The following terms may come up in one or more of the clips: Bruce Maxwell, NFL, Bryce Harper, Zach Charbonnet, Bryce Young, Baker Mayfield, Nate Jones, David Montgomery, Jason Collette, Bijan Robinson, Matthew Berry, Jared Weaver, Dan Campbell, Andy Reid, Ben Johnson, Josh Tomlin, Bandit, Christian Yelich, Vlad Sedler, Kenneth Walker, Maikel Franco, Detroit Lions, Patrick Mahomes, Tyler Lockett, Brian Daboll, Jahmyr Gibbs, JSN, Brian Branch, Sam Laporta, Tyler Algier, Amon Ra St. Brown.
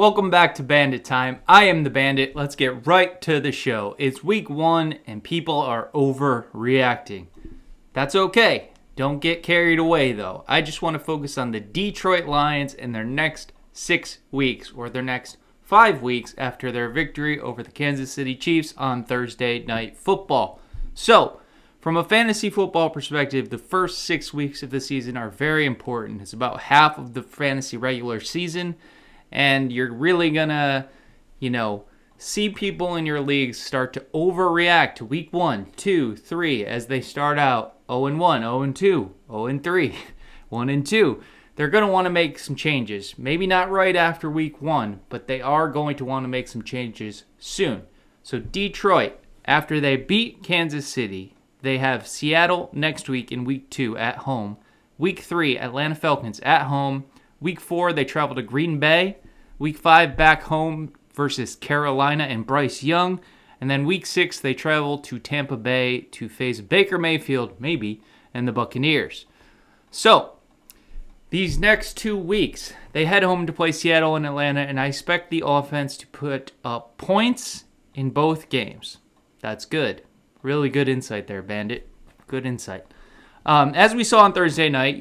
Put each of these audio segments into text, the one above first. Welcome back to Bandit Time. I am the Bandit. Let's get right to the show. It's week one and people are overreacting. That's okay. Don't get carried away though. I just want to focus on the Detroit Lions and their next 6 weeks, or their next 5 weeks after their victory over the Kansas City Chiefs on Thursday Night Football. So, from a fantasy football perspective, the first 6 weeks of the season are very important. It's about half of the fantasy regular season, and you're really gonna, see people in your leagues start to overreact to week 1, 2, 3 as they start out 0-1, 0-2, 0-3, 1-2. They're going to want to make some changes. Maybe not right after week 1, but they are going to want to make some changes soon. So Detroit, after they beat Kansas City, they have Seattle next week in Week 2 at home. Week 3, Atlanta Falcons at home. Week 4, they travel to Green Bay. Week 5, back home versus Carolina and Bryce Young. And then Week 6, they travel to Tampa Bay to face Baker Mayfield, maybe, and the Buccaneers. So, these next 2 weeks, they head home to play Seattle and Atlanta, and I expect the offense to put up points in both games. That's good. Really good insight there, Bandit. Good insight. As we saw on Thursday night,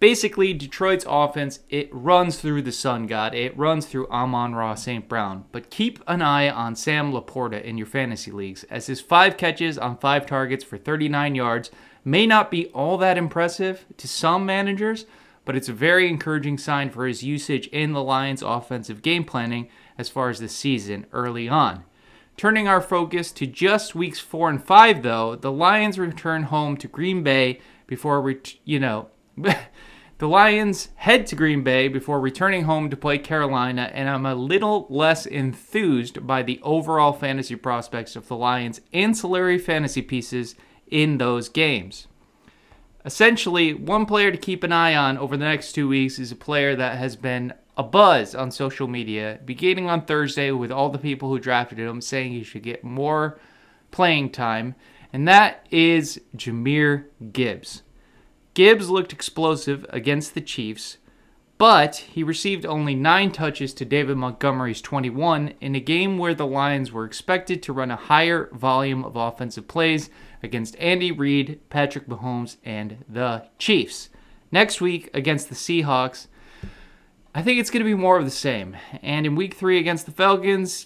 basically Detroit's offense, it runs through the sun god. It runs through Amon Ra St. Brown. But keep an eye on Sam Laporta in your fantasy leagues, as his 5 catches on 5 targets for 39 yards may not be all that impressive to some managers, but it's a very encouraging sign for his usage in the Lions' offensive game planning as far as the season early on. Turning our focus to just weeks 4 and 5, though, the Lions return home to Green Bay before, the Lions head to Green Bay before returning home to play Carolina, and I'm a little less enthused by the overall fantasy prospects of the Lions' ancillary fantasy pieces in those games. Essentially, one player to keep an eye on over the next 2 weeks is a player that has been abuzz on social media, beginning on Thursday with all the people who drafted him saying he should get more playing time, and that is Jahmyr Gibbs. Gibbs looked explosive against the Chiefs, but he received only 9 touches to David Montgomery's 21 in a game where the Lions were expected to run a higher volume of offensive plays against Andy Reid, Patrick Mahomes, and the Chiefs. Next week against the Seahawks, I think it's going to be more of the same. And in Week 3 against the Falcons,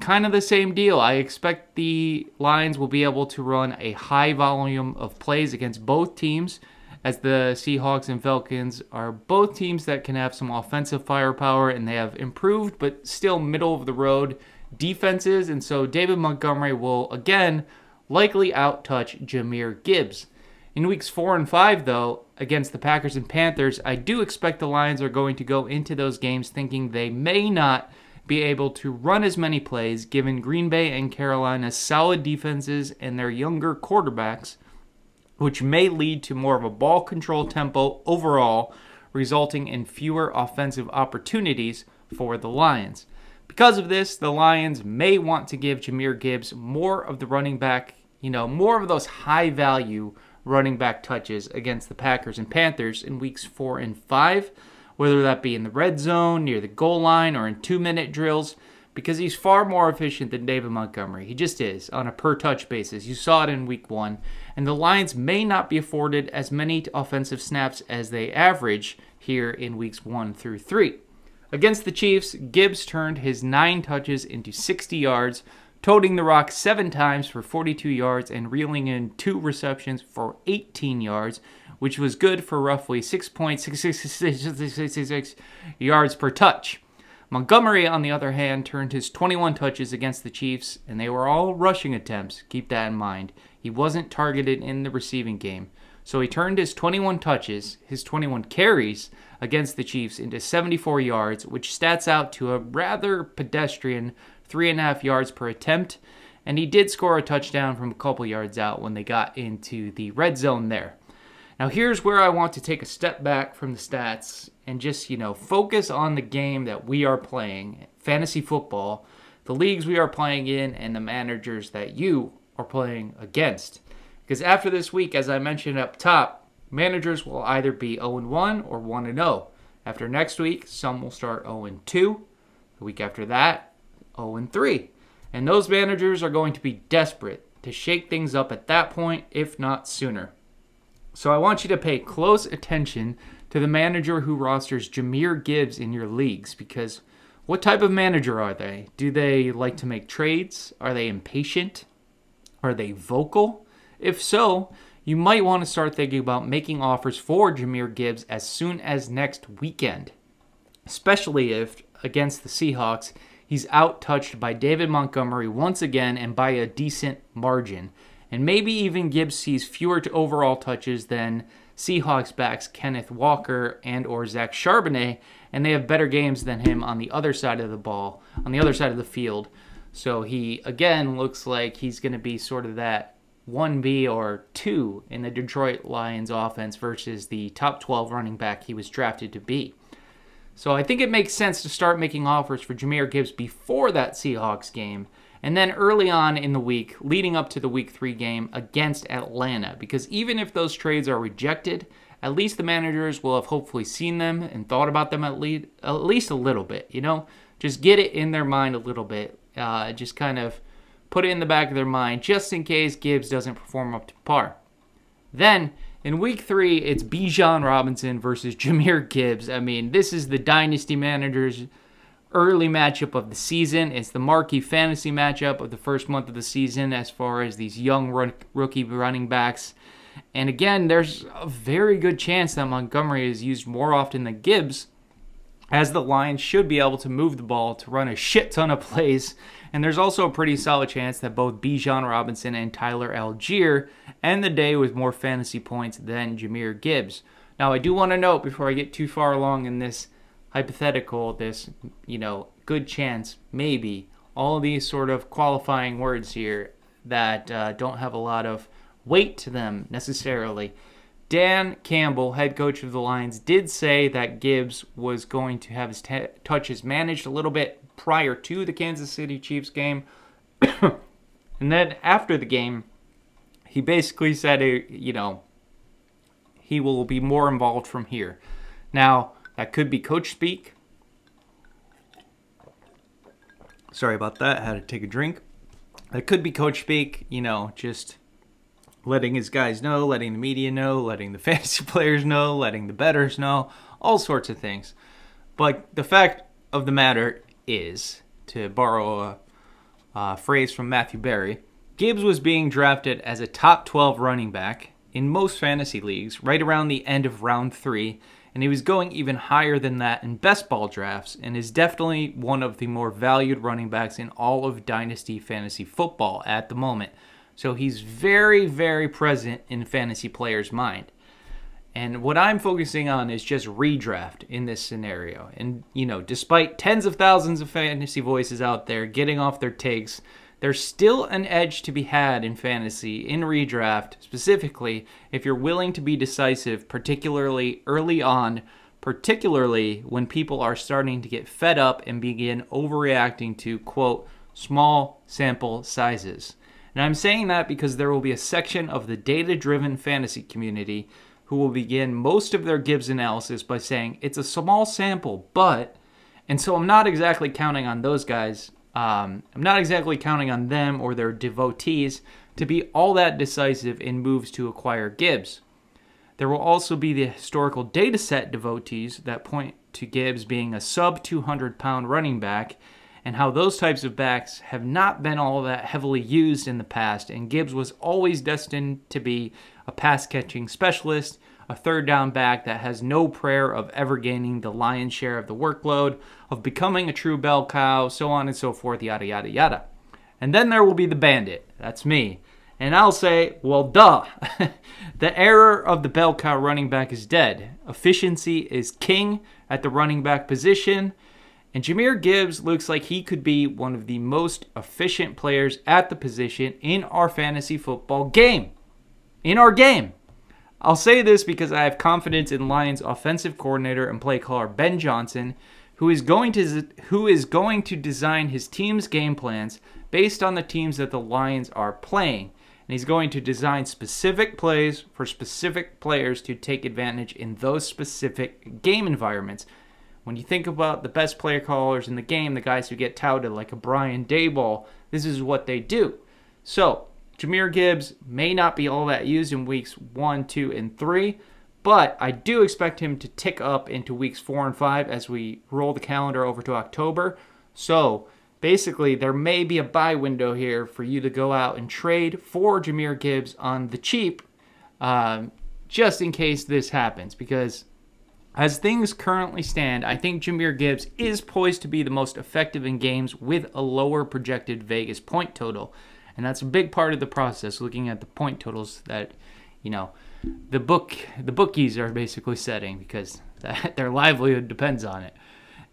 kind of the same deal. I expect the Lions will be able to run a high volume of plays against both teams, as the Seahawks and Falcons are both teams that can have some offensive firepower, and they have improved but still middle-of-the-road defenses. And so David Montgomery will, again, likely out-touch Jahmyr Gibbs. In Weeks 4 and 5, though, against the Packers and Panthers, I do expect the Lions are going to go into those games thinking they may not be able to run as many plays, given Green Bay and Carolina's solid defenses and their younger quarterbacks, which may lead to more of a ball control tempo overall, resulting in fewer offensive opportunities for the Lions. Because of this, the Lions may want to give Jahmyr Gibbs more of the running back, more of those high-value running back touches against the Packers and Panthers in Weeks 4 and 5, whether that be in the red zone, near the goal line, or in 2-minute drills, because he's far more efficient than David Montgomery. He just is, on a per-touch basis. You saw it in Week 1. And the Lions may not be afforded as many offensive snaps as they average here in Weeks 1 through 3. Against the Chiefs, Gibbs turned his 9 touches into 60 yards, toting the rock 7 times for 42 yards and reeling in 2 receptions for 18 yards, which was good for roughly 6.666 yards per touch. Montgomery, on the other hand, turned his 21 touches against the Chiefs, and they were all rushing attempts. Keep that in mind. He wasn't targeted in the receiving game. So he turned his 21 touches, his 21 carries against the Chiefs into 74 yards, which stats out to a rather pedestrian 3.5 yards per attempt. And he did score a touchdown from a couple yards out when they got into the red zone there. Now here's where I want to take a step back from the stats and just, focus on the game that we are playing, fantasy football, the leagues we are playing in, and the managers that you are playing against. Because after this week, as I mentioned up top, managers will either be 0-1 or 1-0. After next week, some will start 0-2. The week after that, 0-3. And those managers are going to be desperate to shake things up at that point, if not sooner. So I want you to pay close attention to the manager who rosters Jahmyr Gibbs in your leagues, because what type of manager are they? Do they like to make trades? Are they impatient? Are they vocal? If so, you might want to start thinking about making offers for Jahmyr Gibbs as soon as next weekend, especially if, against the Seahawks, he's outtouched by David Montgomery once again and by a decent margin. And maybe even Gibbs sees fewer overall touches than Seahawks backs Kenneth Walker and or Zach Charbonnet, and they have better games than him on the other side of the ball, on the other side of the field. So he, again, looks like he's going to be sort of that 1B or 2 in the Detroit Lions offense versus the top 12 running back he was drafted to be. So I think it makes sense to start making offers for Jahmyr Gibbs before that Seahawks game, and then early on in the week, leading up to the Week 3 game against Atlanta, because even if those trades are rejected, at least the managers will have hopefully seen them and thought about them at least a little bit, you know? Just get it in their mind a little bit. Just kind of put it in the back of their mind just in case Gibbs doesn't perform up to par. Then, in Week 3, it's Bijan Robinson versus Jahmyr Gibbs. I mean, this is the Dynasty Managers' early matchup of the season. It's the marquee fantasy matchup of the first month of the season as far as these young rookie running backs. And again, there's a very good chance that Montgomery is used more often than Gibbs, as the Lions should be able to move the ball to run a shit ton of plays. And there's also a pretty solid chance that both Bijan Robinson and Tyler Algier end the day with more fantasy points than Jahmyr Gibbs. Now, I do want to note before I get too far along in this hypothetical, this, you know, good chance, maybe, all these sort of qualifying words here that don't have a lot of weight to them necessarily. Dan Campbell, head coach of the Lions, did say that Gibbs was going to have his touches managed a little bit prior to the Kansas City Chiefs game. And then after the game, he basically said, you know, he will be more involved from here. Now, that could be coach speak. Sorry about that. I had to take a drink. That could be coach speak, you know, just letting his guys know, letting the media know, letting the fantasy players know, letting the bettors know, all sorts of things. But the fact of the matter is, to borrow a phrase from Matthew Berry, Gibbs was being drafted as a top 12 running back in most fantasy leagues right around the end of round 3, and he was going even higher than that in best ball drafts, and is definitely one of the more valued running backs in all of Dynasty Fantasy Football at the moment. So he's very, very present in fantasy players' mind. And what I'm focusing on is just redraft in this scenario. And, you know, despite tens of thousands of fantasy voices out there getting off their takes, there's still an edge to be had in fantasy, in redraft, specifically if you're willing to be decisive, particularly early on, particularly when people are starting to get fed up and begin overreacting to, quote, small sample sizes. And I'm saying that because there will be a section of the data-driven fantasy community who will begin most of their Gibbs analysis by saying, it's a small sample, but... And so I'm not exactly counting on those guys. I'm not exactly counting on them or their devotees to be all that decisive in moves to acquire Gibbs. There will also be the historical data set devotees that point to Gibbs being a sub-200-pound running back, and how those types of backs have not been all that heavily used in the past, and Gibbs was always destined to be a pass-catching specialist, a third-down back that has no prayer of ever gaining the lion's share of the workload, of becoming a true bell cow, so on and so forth, yada, yada, yada. And then there will be the bandit. That's me. And I'll say, well, duh. The era of the bell cow running back is dead. Efficiency is king at the running back position. And Jahmyr Gibbs looks like he could be one of the most efficient players at the position in our fantasy football game. In our game. I'll say this because I have confidence in Lions offensive coordinator and play caller Ben Johnson, who is going to design his team's game plans based on the teams that the Lions are playing. and he's going to design specific plays for specific players to take advantage in those specific game environments. When you think about the best player callers in the game, the guys who get touted like a Brian Daboll, this is what they do. So Jahmyr Gibbs may not be all that used in weeks 1, 2, and 3, but I do expect him to tick up into weeks 4 and 5 as we roll the calendar over to October. So basically, there may be a buy window here for you to go out and trade for Jahmyr Gibbs on the cheap, just in case this happens. Because as things currently stand, I think Jahmyr Gibbs is poised to be the most effective in games with a lower projected Vegas point total. And that's a big part of the process, looking at the point totals that, you know, the bookies are basically setting, because their livelihood depends on it.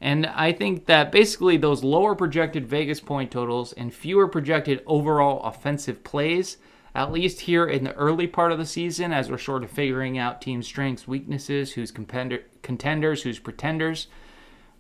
And I think that basically those lower projected Vegas point totals and fewer projected overall offensive plays, at least here in the early part of the season, as we're sort of figuring out team strengths, weaknesses, who's contenders, who's pretenders.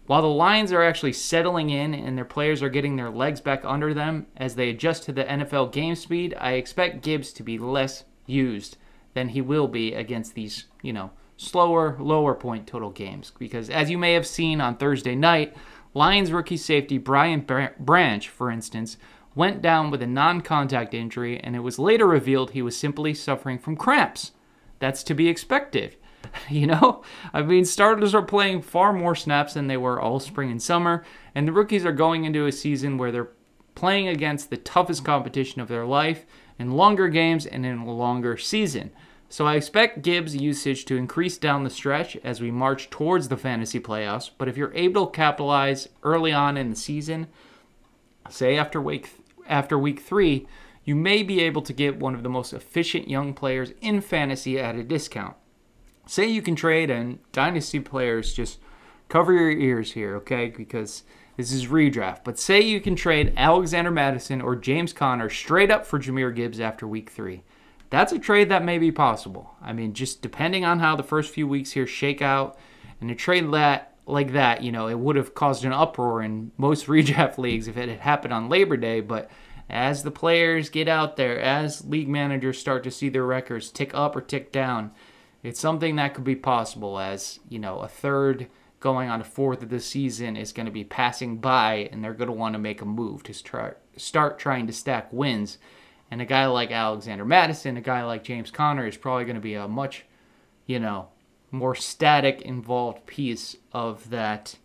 While the Lions are actually settling in and their players are getting their legs back under them as they adjust to the NFL game speed, I expect Gibbs to be less used than he will be against these, you know, slower, lower point total games, because as you may have seen on Thursday night, Lions rookie safety Brian Branch, for instance, went down with a non-contact injury, and it was later revealed he was simply suffering from cramps. That's to be expected, you know? I mean, starters are playing far more snaps than they were all spring and summer, and the rookies are going into a season where they're playing against the toughest competition of their life in longer games and in a longer season. So I expect Gibbs' usage to increase down the stretch as we march towards the fantasy playoffs, but if you're able to capitalize early on in the season, say after week 3, you may be able to get one of the most efficient young players in fantasy at a discount. Say you can trade, and dynasty players, just cover your ears here, okay, because this is redraft, but say you can trade Alexander Mattison or James Connor straight up for Jahmyr Gibbs after week 3. That's a trade that may be possible. I mean, just depending on how the first few weeks here shake out, and a trade that like that, you know, it would have caused an uproar in most redraft leagues if it had happened on Labor Day. But as the players get out there, as league managers start to see their records tick up or tick down, it's something that could be possible, as, you know, a third going on a fourth of the season is going to be passing by, and they're going to want to make a move to start trying to stack wins. And a guy like Alexander Mattison, a guy like James Connor is probably going to be a much, you know, more static, involved piece of that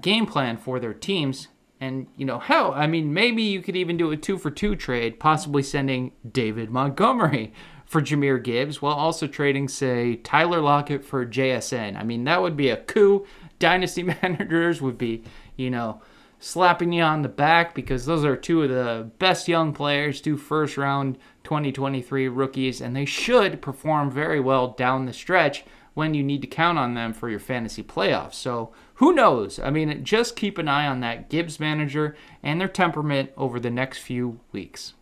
game plan for their teams. And, you know, hell, I mean, maybe you could even do a 2-for-2 trade, possibly sending David Montgomery for Jahmyr Gibbs while also trading, say, Tyler Lockett for JSN. I mean, that would be a coup. Dynasty managers would be, you know, slapping you on the back, because those are two of the best young players, two first-round 2023 rookies, and they should perform very well down the stretch when you need to count on them for your fantasy playoffs. So who knows? I mean, just keep an eye on that Gibbs manager and their temperament over the next few weeks.